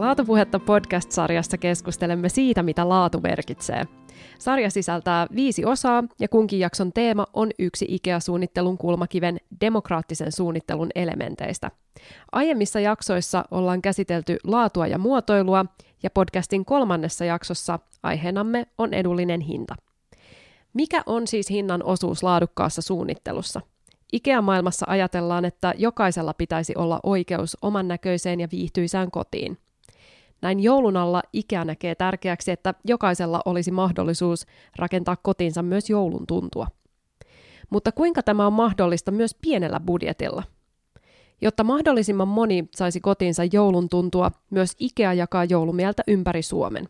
Laatupuhetta podcast-sarjassa keskustelemme siitä, mitä laatu merkitsee. Sarja sisältää 5 osaa ja kunkin jakson teema on yksi IKEA-suunnittelun kulmakiven demokraattisen suunnittelun elementeistä. Aiemmissa jaksoissa ollaan käsitelty laatua ja muotoilua ja podcastin 3. jaksossa aiheenamme on edullinen hinta. Mikä on siis hinnan osuus laadukkaassa suunnittelussa? IKEA-maailmassa ajatellaan, että jokaisella pitäisi olla oikeus oman näköiseen ja viihtyisään kotiin. Näin joulun alla IKEA näkee tärkeäksi, että jokaisella olisi mahdollisuus rakentaa kotiinsa myös joulun tuntua. Mutta kuinka tämä on mahdollista myös pienellä budjetilla? Jotta mahdollisimman moni saisi kotiinsa joulun tuntua, myös IKEA jakaa joulumieltä ympäri Suomen.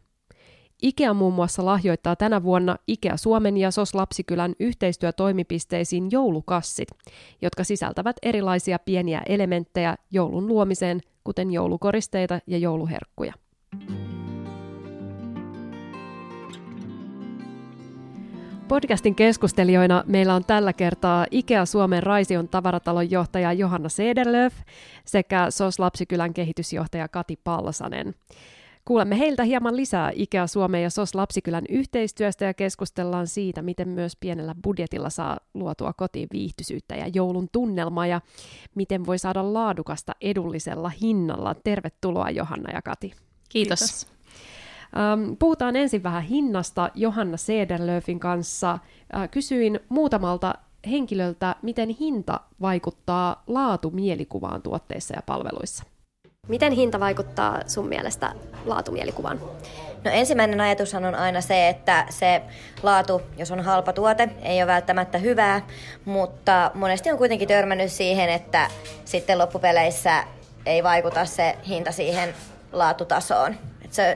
IKEA muun muassa lahjoittaa tänä vuonna IKEA Suomen ja SOS Lapsikylän yhteistyötoimipisteisiin joulukassit, jotka sisältävät erilaisia pieniä elementtejä joulun luomiseen, kuten joulukoristeita ja jouluherkkuja. Podcastin keskustelijoina meillä on tällä kertaa IKEA Suomen Raision tavaratalon johtaja Johanna Cederlöf sekä SOS Lapsikylän kehitysjohtaja Kati Palsanen. Kuulemme heiltä hieman lisää IKEA Suomen ja SOS Lapsikylän yhteistyöstä ja keskustellaan siitä, miten myös pienellä budjetilla saa luotua kotiin viihtyisyyttä ja joulun tunnelmaa ja miten voi saada laadukasta edullisella hinnalla. Tervetuloa Johanna ja Kati. Kiitos. Puhutaan ensin vähän hinnasta Johanna Cederlöfin kanssa. Kysyin muutamalta henkilöltä, miten hinta vaikuttaa laatumielikuvaan tuotteissa ja palveluissa. Miten hinta vaikuttaa sun mielestä laatumielikuvaan? No ensimmäinen ajatushan on aina se, että se laatu, jos on halpa tuote, ei ole välttämättä hyvää, mutta monesti on kuitenkin törmännyt siihen, että sitten loppupeleissä ei vaikuta se hinta siihen laatutasoon.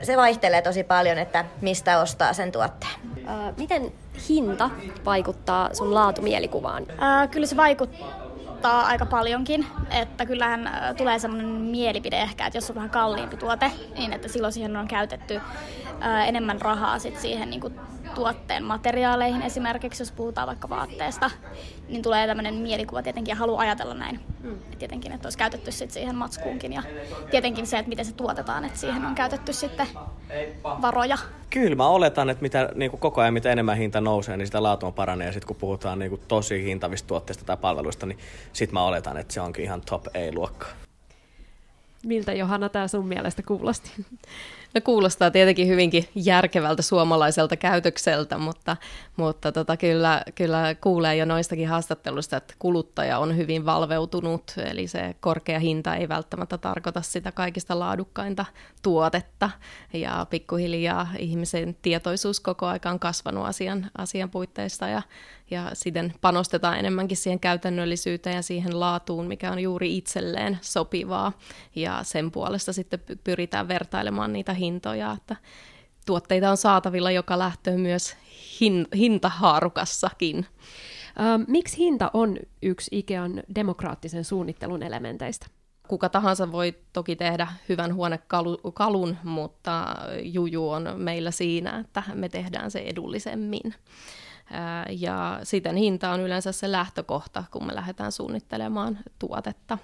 Se vaihtelee tosi paljon, että mistä ostaa sen tuotteen. Miten hinta vaikuttaa sun laatumielikuvaan? Kyllä se vaikuttaa. Aika paljonkin, että kyllähän tulee semmoinen mielipide ehkä, että jos on vähän kalliimpi tuote, niin että silloin siihen on käytetty enemmän rahaa sit siihen niin kuin tuotteen materiaaleihin esimerkiksi, jos puhutaan vaikka vaatteesta, niin tulee tämmöinen mielikuva tietenkin ja haluaa ajatella näin. Et tietenkin, että olisi käytetty sit siihen matskuunkin ja tietenkin se, että miten se tuotetaan, että siihen on käytetty sitten varoja. Kyllä mä oletan, että niin kuin koko ajan mitä enemmän hinta nousee, niin sitä laatu paranee ja sitten kun puhutaan niin kuin tosi hintavista tuotteista tai palveluista, niin sitten mä oletan, että se onkin ihan top A-luokkaa. Miltä Johanna tämä sun mielestä kuulosti? No kuulostaa tietenkin hyvinkin järkevältä suomalaiselta käytökseltä, mutta kyllä kuulee jo noistakin haastatteluista, että kuluttaja on hyvin valveutunut, eli se korkea hinta ei välttämättä tarkoita sitä kaikista laadukkainta tuotetta, ja pikkuhiljaa ihmisen tietoisuus koko aika on kasvanut asian puitteista, ja siten panostetaan enemmänkin siihen käytännöllisyyteen ja siihen laatuun, mikä on juuri itselleen sopivaa, ja sen puolesta sitten pyritään vertailemaan niitä hintoja, että tuotteita on saatavilla, joka lähtee myös hintahaarukassakin. Miksi hinta on yksi IKEAn demokraattisen suunnittelun elementeistä? Kuka tahansa voi toki tehdä hyvän huonekalun, mutta juju on meillä siinä, että me tehdään se edullisemmin. Ja siten hinta on yleensä se lähtökohta, kun me lähdetään suunnittelemaan tuotetta.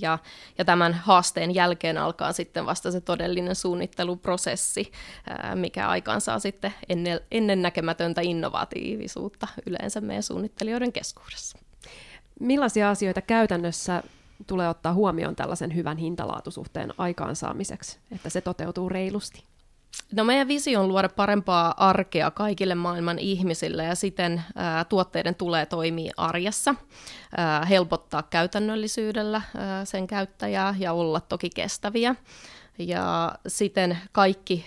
Ja tämän haasteen jälkeen alkaa sitten vasta se todellinen suunnitteluprosessi, mikä aikaansaa sitten ennennäkemätöntä innovatiivisuutta yleensä meidän suunnittelijoiden keskuudessa. Millaisia asioita käytännössä tulee ottaa huomioon tällaisen hyvän hintalaatusuhteen aikaansaamiseksi, että se toteutuu reilusti? No meidän visio on luoda parempaa arkea kaikille maailman ihmisille ja siten tuotteiden tulee toimia arjessa, helpottaa käytännöllisyydellä sen käyttäjää ja olla toki kestäviä. Ja siten kaikki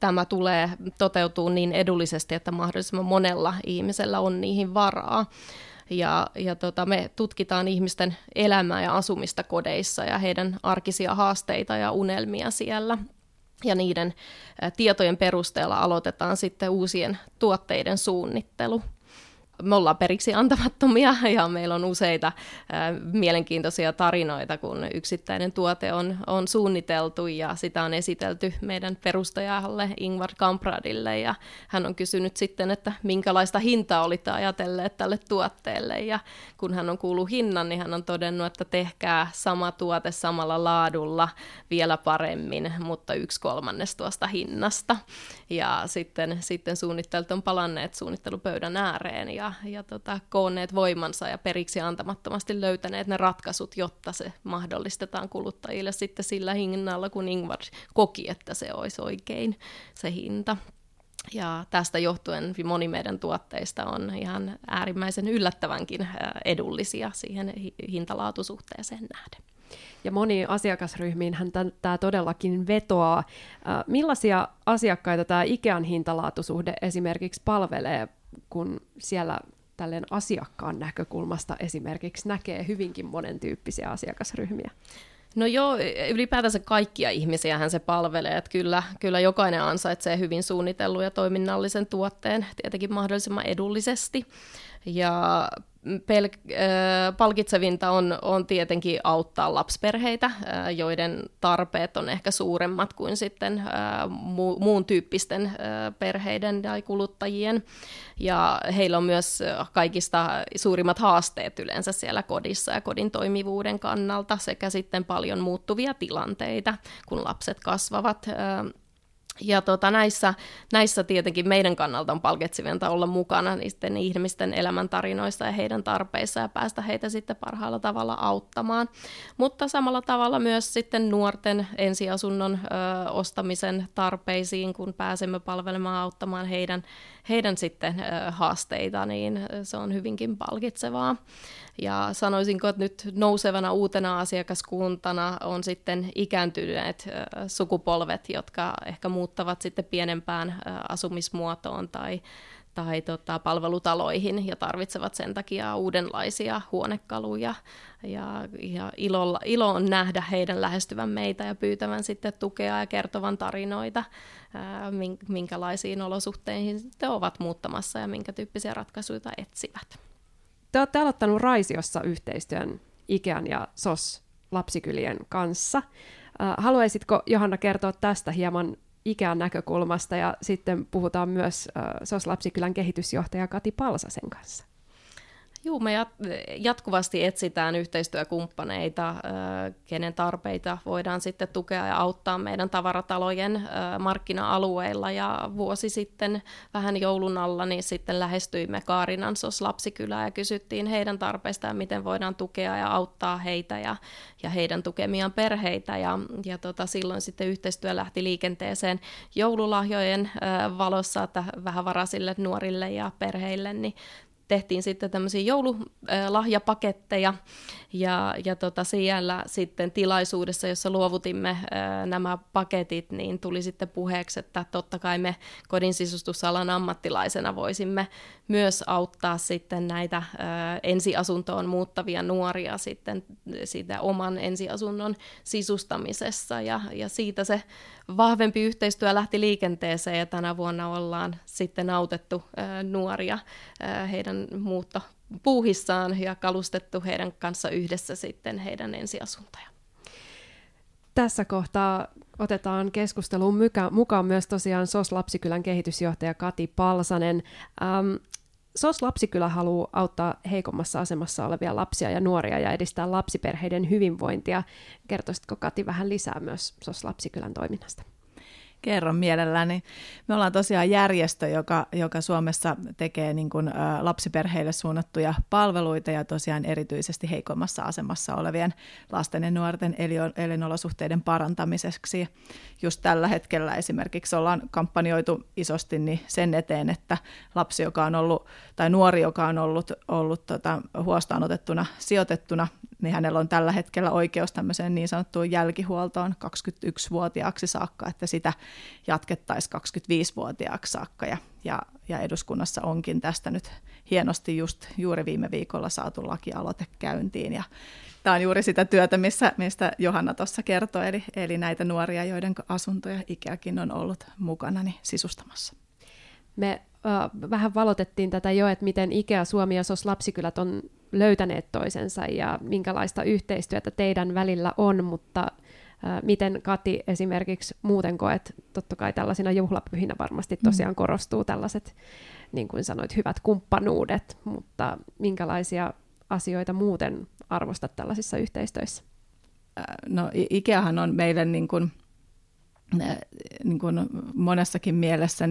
tämä tulee toteutuu niin edullisesti, että mahdollisimman monella ihmisellä on niihin varaa. Me tutkitaan ihmisten elämää ja asumista kodeissa ja heidän arkisia haasteita ja unelmia siellä. Ja niiden tietojen perusteella aloitetaan sitten uusien tuotteiden suunnittelu. me ollaan periksi antamattomia ja meillä on useita mielenkiintoisia tarinoita, kun yksittäinen tuote on suunniteltu ja sitä on esitelty meidän perustajalle Ingvar Kampradille ja hän on kysynyt sitten, että minkälaista hintaa olitte ajatelleet tälle tuotteelle ja kun hän on kuullut hinnan, niin hän on todennut, että tehkää sama tuote samalla laadulla vielä paremmin, mutta 1/3 tuosta hinnasta ja sitten suunnittelut on palanneet suunnittelupöydän ääreen ja koonneet voimansa ja periksi antamattomasti löytäneet ne ratkaisut, jotta se mahdollistetaan kuluttajille sitten sillä hinnalla, kun Ingvar koki, että se olisi oikein se hinta. Ja tästä johtuen moni meidän tuotteista on ihan äärimmäisen yllättävänkin edullisia siihen hintalaatusuhteeseen nähden. Ja moniin asiakasryhmiinhän tämä todellakin vetoaa. Millaisia asiakkaita tämä Ikean hintalaatusuhde esimerkiksi palvelee, kun siellä tälleen asiakkaan näkökulmasta esimerkiksi näkee hyvinkin monentyyppisiä asiakasryhmiä? No joo, ylipäätänsä kaikkia ihmisiähän se palvelee, että kyllä jokainen ansaitsee hyvin suunnitellun ja toiminnallisen tuotteen, tietenkin mahdollisimman edullisesti. Ja palkitsevinta on tietenkin auttaa lapsiperheitä, joiden tarpeet on ehkä suuremmat kuin sitten muun tyyppisten perheiden tai kuluttajien. Ja heillä on myös kaikista suurimmat haasteet yleensä siellä kodissa ja kodin toimivuuden kannalta sekä sitten paljon muuttuvia tilanteita, kun lapset kasvavat. Ja näissä tietenkin meidän kannalta on palkitsevinta olla mukana niiden ihmisten elämäntarinoissa ja heidän tarpeissa ja päästä heitä sitten parhaalla tavalla auttamaan. Mutta samalla tavalla myös sitten nuorten ensiasunnon ostamisen tarpeisiin, kun pääsemme palvelemaan auttamaan heidän sitten haasteita, niin se on hyvinkin palkitsevaa. Ja sanoisinko, että nyt nousevana uutena asiakaskuntana on sitten ikääntyneet sukupolvet, jotka ehkä muuttavat sitten pienempään asumismuotoon tai palvelutaloihin ja tarvitsevat sen takia uudenlaisia huonekaluja. Ja ilo on nähdä heidän lähestyvän meitä ja pyytävän sitten tukea ja kertovan tarinoita, minkälaisiin olosuhteihin sitten ovat muuttamassa ja minkä tyyppisiä ratkaisuja etsivät. Te olette aloittanut Raisiossa yhteistyön Ikean ja SOS Lapsikylien kanssa. Haluaisitko, Johanna, kertoa tästä hieman Ikean näkökulmasta ja sitten puhutaan myös SOS Lapsikylän kehitysjohtaja Kati Palsasen kanssa? Joo, me jatkuvasti etsitään yhteistyökumppaneita, kenen tarpeita voidaan sitten tukea ja auttaa meidän tavaratalojen markkina-alueilla. Ja vuosi sitten vähän joulun alla niin sitten lähestyimme Kaarinan SOS Lapsikylää ja kysyttiin heidän tarpeistaan, miten voidaan tukea ja auttaa heitä ja heidän tukemiaan perheitä. Ja silloin sitten yhteistyö lähti liikenteeseen joululahjojen valossa, että vähävaraisille nuorille ja perheille, niin tehtiin sitten tämmöisiä joululahjapaketteja ja siellä sitten tilaisuudessa, jossa luovutimme nämä paketit, niin tuli sitten puheeksi, että totta kai me kodin sisustusalan ammattilaisena voisimme myös auttaa sitten näitä ensiasuntoon muuttavia nuoria sitten siitä oman ensiasunnon sisustamisessa ja siitä se vahvempi yhteistyö lähti liikenteeseen ja tänä vuonna ollaan sitten autettu nuoria heidän muuttopuuhissaan ja kalustettu heidän kanssa yhdessä sitten heidän ensiasuntojaan. Tässä kohtaa otetaan keskusteluun mukaan myös tosiaan SOS Lapsikylän kehitysjohtaja Kati Palsanen. SOS Lapsikylä haluaa auttaa heikommassa asemassa olevia lapsia ja nuoria ja edistää lapsiperheiden hyvinvointia. Kertoisitko, Kati, vähän lisää myös SOS Lapsikylän toiminnasta? Kerron mielelläni. Me ollaan tosiaan järjestö, joka Suomessa tekee niin kuin lapsiperheille suunnattuja palveluita ja tosiaan erityisesti heikoimmassa asemassa olevien lasten ja nuorten elinolosuhteiden parantamiseksi. Just tällä hetkellä esimerkiksi ollaan kampanjoitu isosti niin sen eteen, että lapsi, joka on ollut, tai nuori, joka on ollut huostaanotettuna, sijoitettuna, niin hänellä on tällä hetkellä oikeus tämmöiseen niin sanottuun jälkihuoltoon 21-vuotiaaksi saakka, että sitä jatkettaisiin 25-vuotiaaksi saakka. Ja eduskunnassa onkin tästä nyt hienosti juuri viime viikolla saatu lakialoite käyntiin. Ja tämä on juuri sitä työtä, mistä Johanna tuossa kertoi, eli näitä nuoria, joiden asuntoja Ikeakin on ollut mukana niin sisustamassa. Me vähän valotettiin tätä jo, että miten IKEA Suomi ja SOS Lapsikylät on löytäneet toisensa ja minkälaista yhteistyötä teidän välillä on, mutta miten Kati esimerkiksi muuten koet, totta kai tällaisina juhlapyhinä varmasti tosiaan korostuu tällaiset, niin kuin sanoit, hyvät kumppanuudet, mutta minkälaisia asioita muuten arvostat tällaisissa yhteistyöissä? No IKEAhan on meille niin kuin monessakin mielessä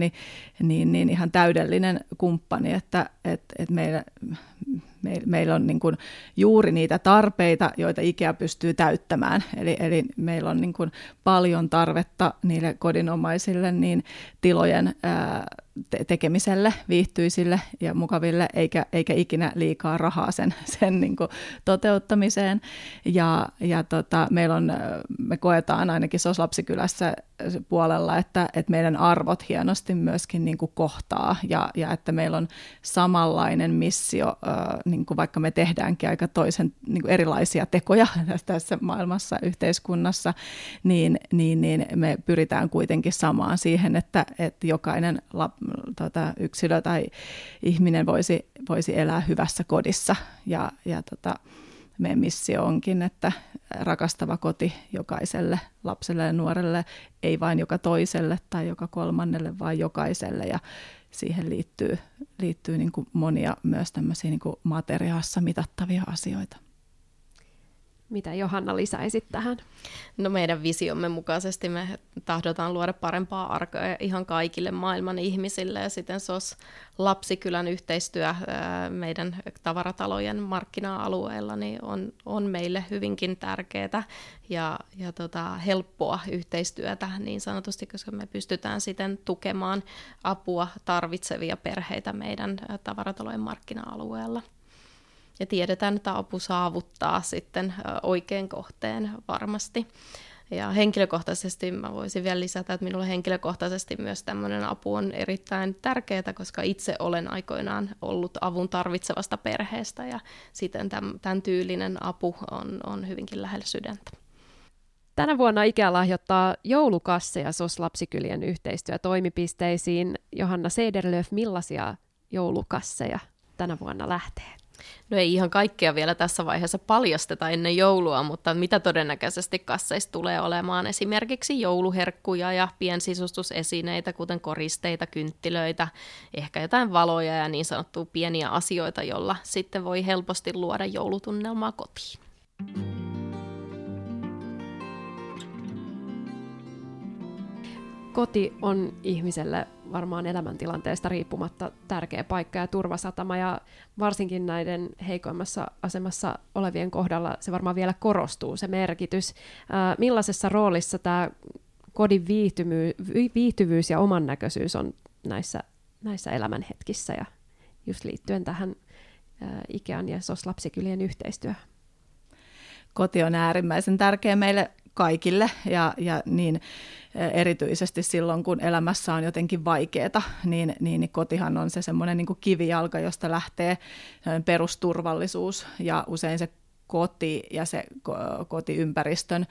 niin ihan täydellinen kumppani, että meillä on niin kuin juuri niitä tarpeita, joita IKEA pystyy täyttämään. Eli meillä on niin kuin paljon tarvetta niille kodinomaisille niin tilojen tekemiselle, viihtyisille ja mukaville, eikä ikinä liikaa rahaa sen niin kuin toteuttamiseen. Ja me koetaan ainakin SOS Lapsikylässä puolella, että meidän arvot hienosti myöskin niin kuin kohtaa ja että meillä on samanlainen missio, niin kuin vaikka me tehdäänkin aika toisen niin kuin erilaisia tekoja tässä maailmassa, yhteiskunnassa, niin me pyritään kuitenkin samaan siihen, että jokainen yksilö tai ihminen voisi elää hyvässä kodissa. Ja meidän missio onkin, että rakastava koti jokaiselle lapselle ja nuorelle, ei vain joka toiselle tai joka kolmannelle, vaan jokaiselle. Ja siihen liittyy niin kuin monia myös tämmöisiä niin kuin materiaassa mitattavia asioita. Mitä Johanna lisäisit tähän? No meidän visiomme mukaisesti me tahdotaan luoda parempaa arkea ihan kaikille maailman ihmisille ja sitten SOS Lapsikylän yhteistyö meidän tavaratalojen markkina-alueella niin on meille hyvinkin tärkeää ja helppoa yhteistyötä niin sanotusti, koska me pystytään sitten tukemaan apua tarvitsevia perheitä meidän tavaratalojen markkina-alueella. Ja tiedetään, että apu saavuttaa sitten oikean kohteen varmasti. Ja henkilökohtaisesti mä voisin vielä lisätä, että minulle henkilökohtaisesti myös tämmöinen apu on erittäin tärkeää, koska itse olen aikoinaan ollut avun tarvitsevasta perheestä ja siten tämän tyylinen apu on hyvinkin lähellä sydäntä. Tänä vuonna IKEA lahjoittaa joulukasseja SOS Lapsikylien yhteistyötoimipisteisiin. Johanna Cederlöf, millaisia joulukasseja tänä vuonna lähtee? No ei ihan kaikkea vielä tässä vaiheessa paljasteta ennen joulua, mutta mitä todennäköisesti kasseissa tulee olemaan esimerkiksi jouluherkkuja ja piensisustusesineitä, kuten koristeita, kynttilöitä, ehkä jotain valoja ja niin sanottua pieniä asioita, jolla sitten voi helposti luoda joulutunnelmaa kotiin. Koti on ihmiselle varmaan elämäntilanteesta riippumatta tärkeä paikka ja turvasatama, ja varsinkin näiden heikoimmassa asemassa olevien kohdalla se varmaan vielä korostuu, se merkitys. Millaisessa roolissa tämä kodin viihtyvyys ja oman näköisyys on näissä elämänhetkissä, ja just liittyen tähän IKEAn ja SOS Lapsikylien yhteistyöhön? Koti on äärimmäisen tärkeä meille kaikille ja niin erityisesti silloin, kun elämässä on jotenkin vaikeaa, niin kotihan on se semmoinen niin kuin kivijalka, josta lähtee perusturvallisuus ja usein se koti ja se kotiympäristön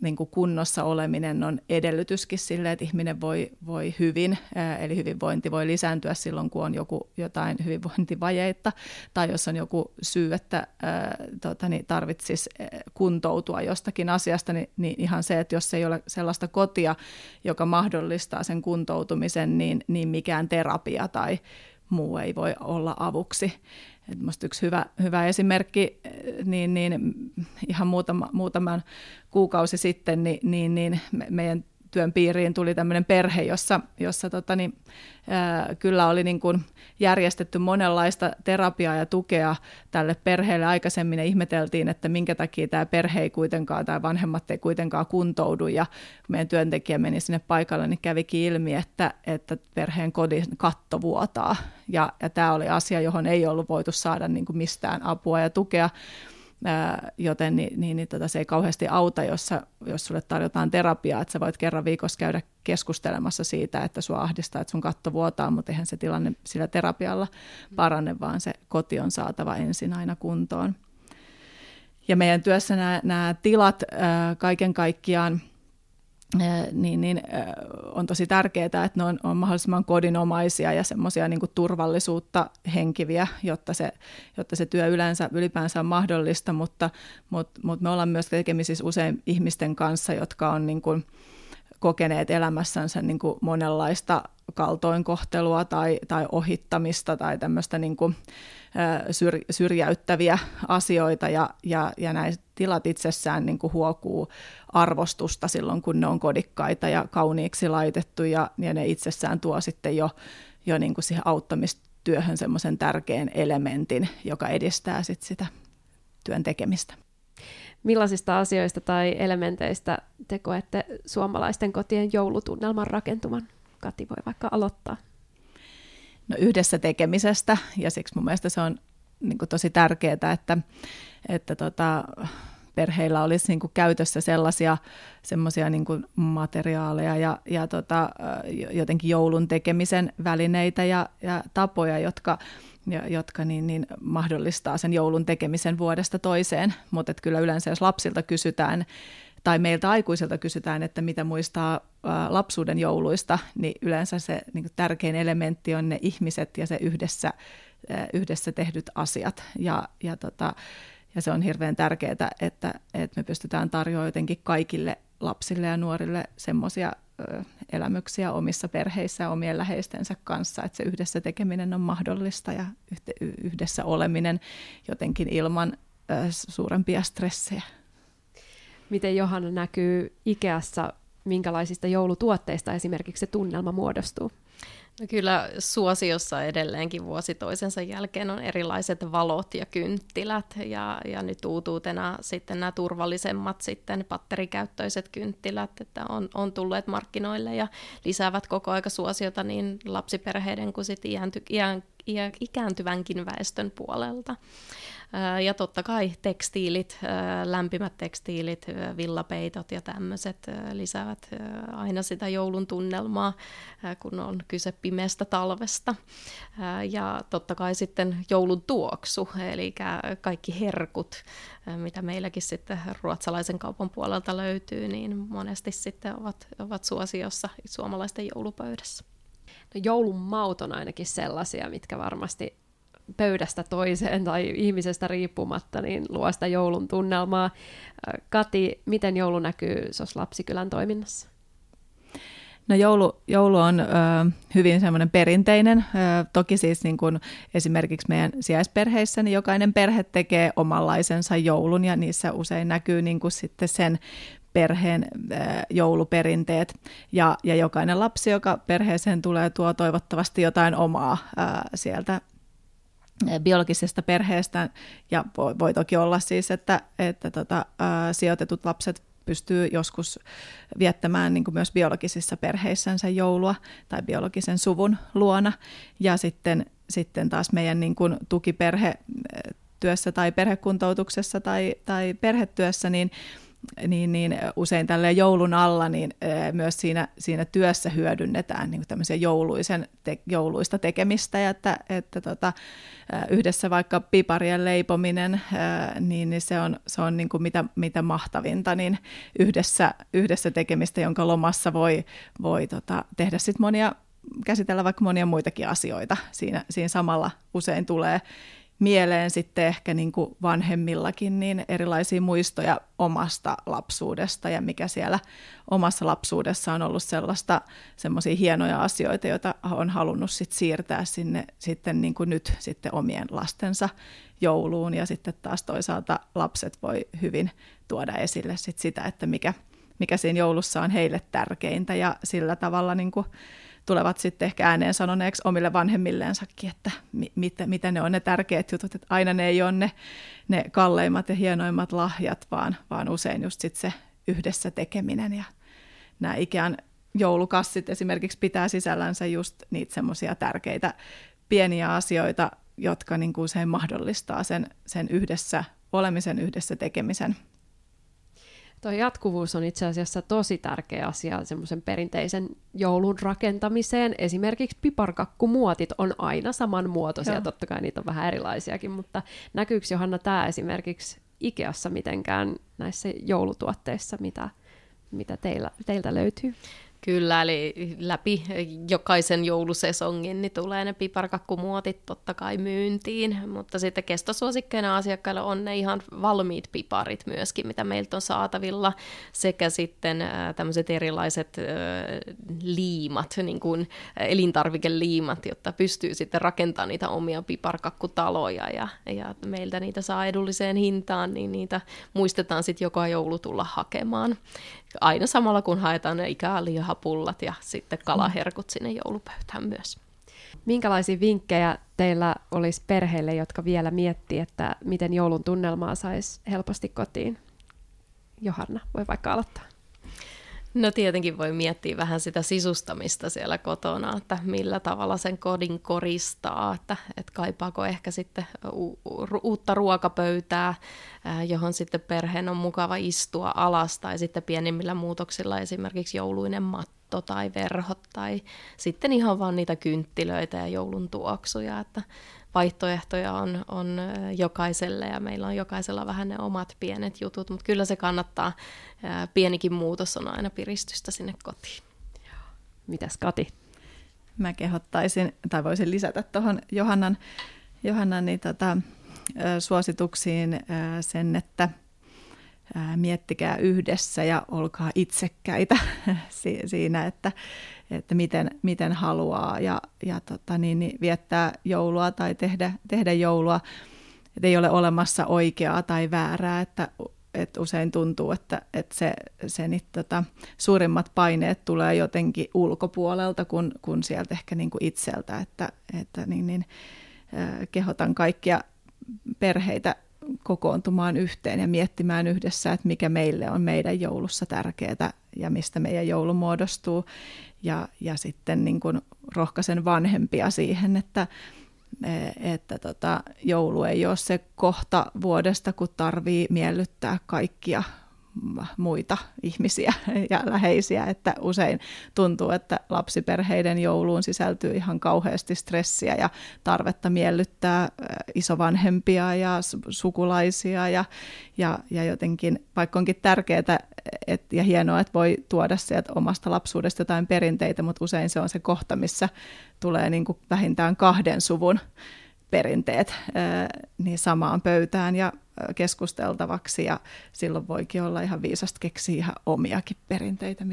niin kuin kunnossa oleminen on edellytyskin sille, että ihminen voi hyvin, eli hyvinvointi voi lisääntyä silloin, kun on jotain hyvinvointivajeita, tai jos on joku syy, että tarvitsisi kuntoutua jostakin asiasta, niin ihan se, että jos ei ole sellaista kotia, joka mahdollistaa sen kuntoutumisen, niin mikään terapia tai muu ei voi olla avuksi. Minusta yksi hyvä esimerkki, niin ihan muutaman kuukausi sitten niin meidän työn piiriin tuli tämmöinen perhe, jossa kyllä oli niin kuin järjestetty monenlaista terapiaa ja tukea tälle perheelle aikaisemmin, ja ihmeteltiin, että minkä takia tämä perhe ei kuitenkaan, tai vanhemmat ei kuitenkaan kuntoudu, ja meidän työntekijä meni sinne paikalle, niin kävikin ilmi, että perheen kodin katto vuotaa, ja tämä oli asia, johon ei ollut voitu saada niin kuin mistään apua ja tukea, joten se ei kauheasti auta, jos sulle tarjotaan terapiaa, että sä voit kerran viikossa käydä keskustelemassa siitä, että sua ahdistaa, että sun katto vuotaa, mutta eihän se tilanne sillä terapialla parane, vaan se koti on saatava ensin aina kuntoon. Ja meidän työssä nämä tilat kaiken kaikkiaan on tosi tärkeää, että ne on mahdollisimman kodinomaisia ja semmoisia niin kuin turvallisuutta henkiviä, jotta se työ yleensä ylipäänsä on mahdollista, mutta me ollaan myös tekemisissä usein ihmisten kanssa, jotka on niin kuin kokeneet elämässänsä niin kuin monenlaista kaltoinkohtelua tai ohittamista tai tämmöistä niin kuin syrjäyttäviä asioita, ja näitä tilat itsessään niin kuin huokuu arvostusta silloin, kun ne on kodikkaita ja kauniiksi laitettu, ja ne itsessään tuo sitten jo niin kuin siihen auttamistyöhön semmoisen tärkeän elementin, joka edistää sit sitä työn tekemistä. Millaisista asioista tai elementeistä te koette suomalaisten kotien joulutunnelman rakentuman? Kati voi vaikka aloittaa. No, yhdessä tekemisestä, ja siksi mun mielestä se on niin kuin tosi tärkeää, että perheillä olisi niin kuin käytössä semmoisia niin kuin materiaaleja ja jotenkin joulun tekemisen välineitä ja tapoja, jotka mahdollistaa sen joulun tekemisen vuodesta toiseen. Mutta kyllä yleensä jos lapsilta kysytään tai meiltä aikuisilta kysytään, että mitä muistaa lapsuuden jouluista, niin yleensä se niin kuin tärkein elementti on ne ihmiset ja se yhdessä tehdyt asiat. Ja se on hirveän tärkeää, että me pystytään tarjoamaan jotenkin kaikille lapsille ja nuorille semmoisia elämyksiä omissa perheissä ja omien läheistensä kanssa, että se yhdessä tekeminen on mahdollista ja yhdessä oleminen jotenkin ilman suurempia stressejä. Miten, Johanna, näkyy Ikeassa, minkälaisista joulutuotteista esimerkiksi se tunnelma muodostuu? No kyllä suosiossa edelleenkin vuosi toisensa jälkeen on erilaiset valot ja kynttilät, ja nyt uutuutena sitten nämä turvallisemmat sitten patterikäyttöiset kynttilät, että on tulleet markkinoille ja lisäävät koko aika suosiota niin lapsiperheiden kuin sitten ikääntyvänkin väestön puolelta. Ja totta kai tekstiilit, lämpimät tekstiilit, villapeitot ja tämmöiset lisäävät aina sitä joulun tunnelmaa, kun on kyse pimeästä talvesta. Ja totta kai sitten joulun tuoksu, eli kaikki herkut, mitä meilläkin sitten ruotsalaisen kaupan puolelta löytyy, niin monesti sitten ovat suosiossa suomalaisten joulupöydässä. No, joulun maut on ainakin sellaisia, mitkä varmasti pöydästä toiseen tai ihmisestä riippumatta niin luo sitä joulun tunnelmaa. Kati, miten joulu näkyy SOS Lapsikylän toiminnassa? No, joulu on hyvin semmoinen perinteinen. Toki siis niin kuin esimerkiksi meidän sijaisperheissä, niin jokainen perhe tekee omanlaisensa joulun, ja niissä usein näkyy niin kuin sitten sen perheen jouluperinteet, ja jokainen lapsi, joka perheeseen tulee, tuo toivottavasti jotain omaa sieltä biologisesta perheestä, ja voi toki olla siis, että sijoitetut lapset pystyy joskus viettämään niin kuin myös biologisissa perheissänsä joulua tai biologisen suvun luona, ja sitten taas meidän niin kuin tukiperhetyössä tai perhekuntoutuksessa tai perhetyössä, niin usein tällä joulun alla niin myös siinä työssä hyödynnetään niin tämmöisiä jouluista tekemistä, ja että yhdessä vaikka piparien leipominen, niin se on niin kuin mitä mahtavinta, niin yhdessä tekemistä, jonka lomassa voi tehdä sit käsitellä vaikka monia muitakin asioita. Siinä samalla usein tulee mieleen sitten ehkä niin kuin vanhemmillakin niin erilaisia muistoja omasta lapsuudesta ja mikä siellä omassa lapsuudessa on ollut semmoisia hienoja asioita, joita on halunnut sit siirtää sinne sitten niin kuin nyt sitten omien lastensa jouluun, ja sitten taas toisaalta lapset voi hyvin tuoda esille sit sitä, että mikä siinä joulussa on heille tärkeintä, ja sillä tavalla niin kuin tulevat sitten ehkä ääneen sanoneeksi omille vanhemmilleensakin, että mitä ne on ne tärkeät jutut, että aina ne ei ole ne kalleimmat ja hienoimmat lahjat, vaan usein just sit se yhdessä tekeminen, ja nämä Ikean joulukassit esimerkiksi pitää sisällänsä just niitä semmoisia tärkeitä pieniä asioita, jotka niin kuin usein mahdollistaa sen yhdessä olemisen, yhdessä tekemisen. Tuo jatkuvuus on itse asiassa tosi tärkeä asia semmoisen perinteisen joulun rakentamiseen. Esimerkiksi piparkakkumuotit on aina samanmuotoisia, joo. Totta kai niitä on vähän erilaisiakin, mutta näkyykö, Johanna, tämä esimerkiksi Ikeassa mitenkään näissä joulutuotteissa, mitä mitä teiltä löytyy. Kyllä, eli läpi jokaisen joulusesongin niin tulee ne piparkakkumuotit totta kai myyntiin, mutta sitten kestosuosikkeina asiakkailla on ne ihan valmiit piparit myöskin, mitä meiltä on saatavilla, sekä sitten tämmöiset erilaiset liimat, niin kuin elintarvikeliimat, jotta pystyy sitten rakentamaan niitä omia piparkakkutaloja, ja meiltä niitä saa edulliseen hintaan, niin niitä muistetaan sitten joka joulu tulla hakemaan. Aina samalla, kun haetaan ne ikälihapullat ja sitten kalaherkut sinne joulupöytään myös. Minkälaisia vinkkejä teillä olisi perheille, jotka vielä miettii, että miten joulun tunnelmaa saisi helposti kotiin? Johanna, voi vaikka aloittaa. No tietenkin voi miettiä vähän sitä sisustamista siellä kotona, että millä tavalla sen kodin koristaa, että kaipaako ehkä sitten uutta ruokapöytää, johon sitten perheen on mukava istua alas, tai sitten pienimmillä muutoksilla esimerkiksi jouluinen matto tai verhot, tai sitten ihan vaan niitä kynttilöitä ja joulun tuoksuja, että vaihtoehtoja on jokaiselle, ja meillä on jokaisella vähän ne omat pienet jutut, mutta kyllä se kannattaa. Pienikin muutos on aina piristystä sinne kotiin. Mitäs Kati? Mä kehottaisin, tai voisin lisätä tuohon Johannan niin suosituksiin sen, että miettikää yhdessä ja olkaa itsekkäitä siinä, että miten haluaa ja viettää joulua tai tehdä joulua. Et ei ole olemassa oikeaa tai väärää, että usein tuntuu, että se suurimmat paineet tulee jotenkin ulkopuolelta kun sieltä ehkä niin kuin itseltä, että kehotan kaikkia perheitä kokoontumaan yhteen ja miettimään yhdessä, että mikä meille on meidän joulussa tärkeää ja mistä meidän joulu muodostuu. Ja sitten niin kuin rohkaisen vanhempia siihen, että joulu ei ole se kohta vuodesta, kun tarvii miellyttää kaikkia muita ihmisiä ja läheisiä. Että usein tuntuu, että lapsiperheiden jouluun sisältyy ihan kauheasti stressiä ja tarvetta miellyttää isovanhempia ja sukulaisia. Ja jotenkin, vaikka onkin tärkeää ja hienoa, että voi tuoda sieltä omasta lapsuudesta jotain perinteitä, mutta usein se on se kohta, missä tulee niin kuin vähintään kahden suvun perinteet niin samaan pöytään ja keskusteltavaksi, ja silloin voikin olla ihan viisasta keksiä ihan omiakin perinteitä,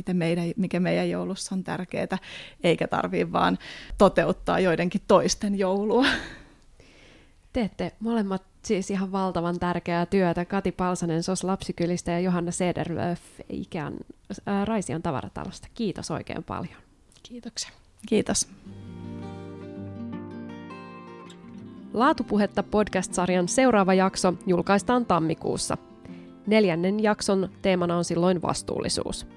mikä meidän joulussa on tärkeää, eikä tarvitse vaan toteuttaa joidenkin toisten joulua. Teette molemmat siis ihan valtavan tärkeää työtä. Kati Palsanen SOS Lapsikylistä ja Johanna Cederlöf IKEAn Raision tavaratalosta. Kiitos oikein paljon. Kiitoksia. Kiitos. Laatupuhetta podcast-sarjan seuraava jakso julkaistaan tammikuussa. 4. jakson teemana on silloin vastuullisuus.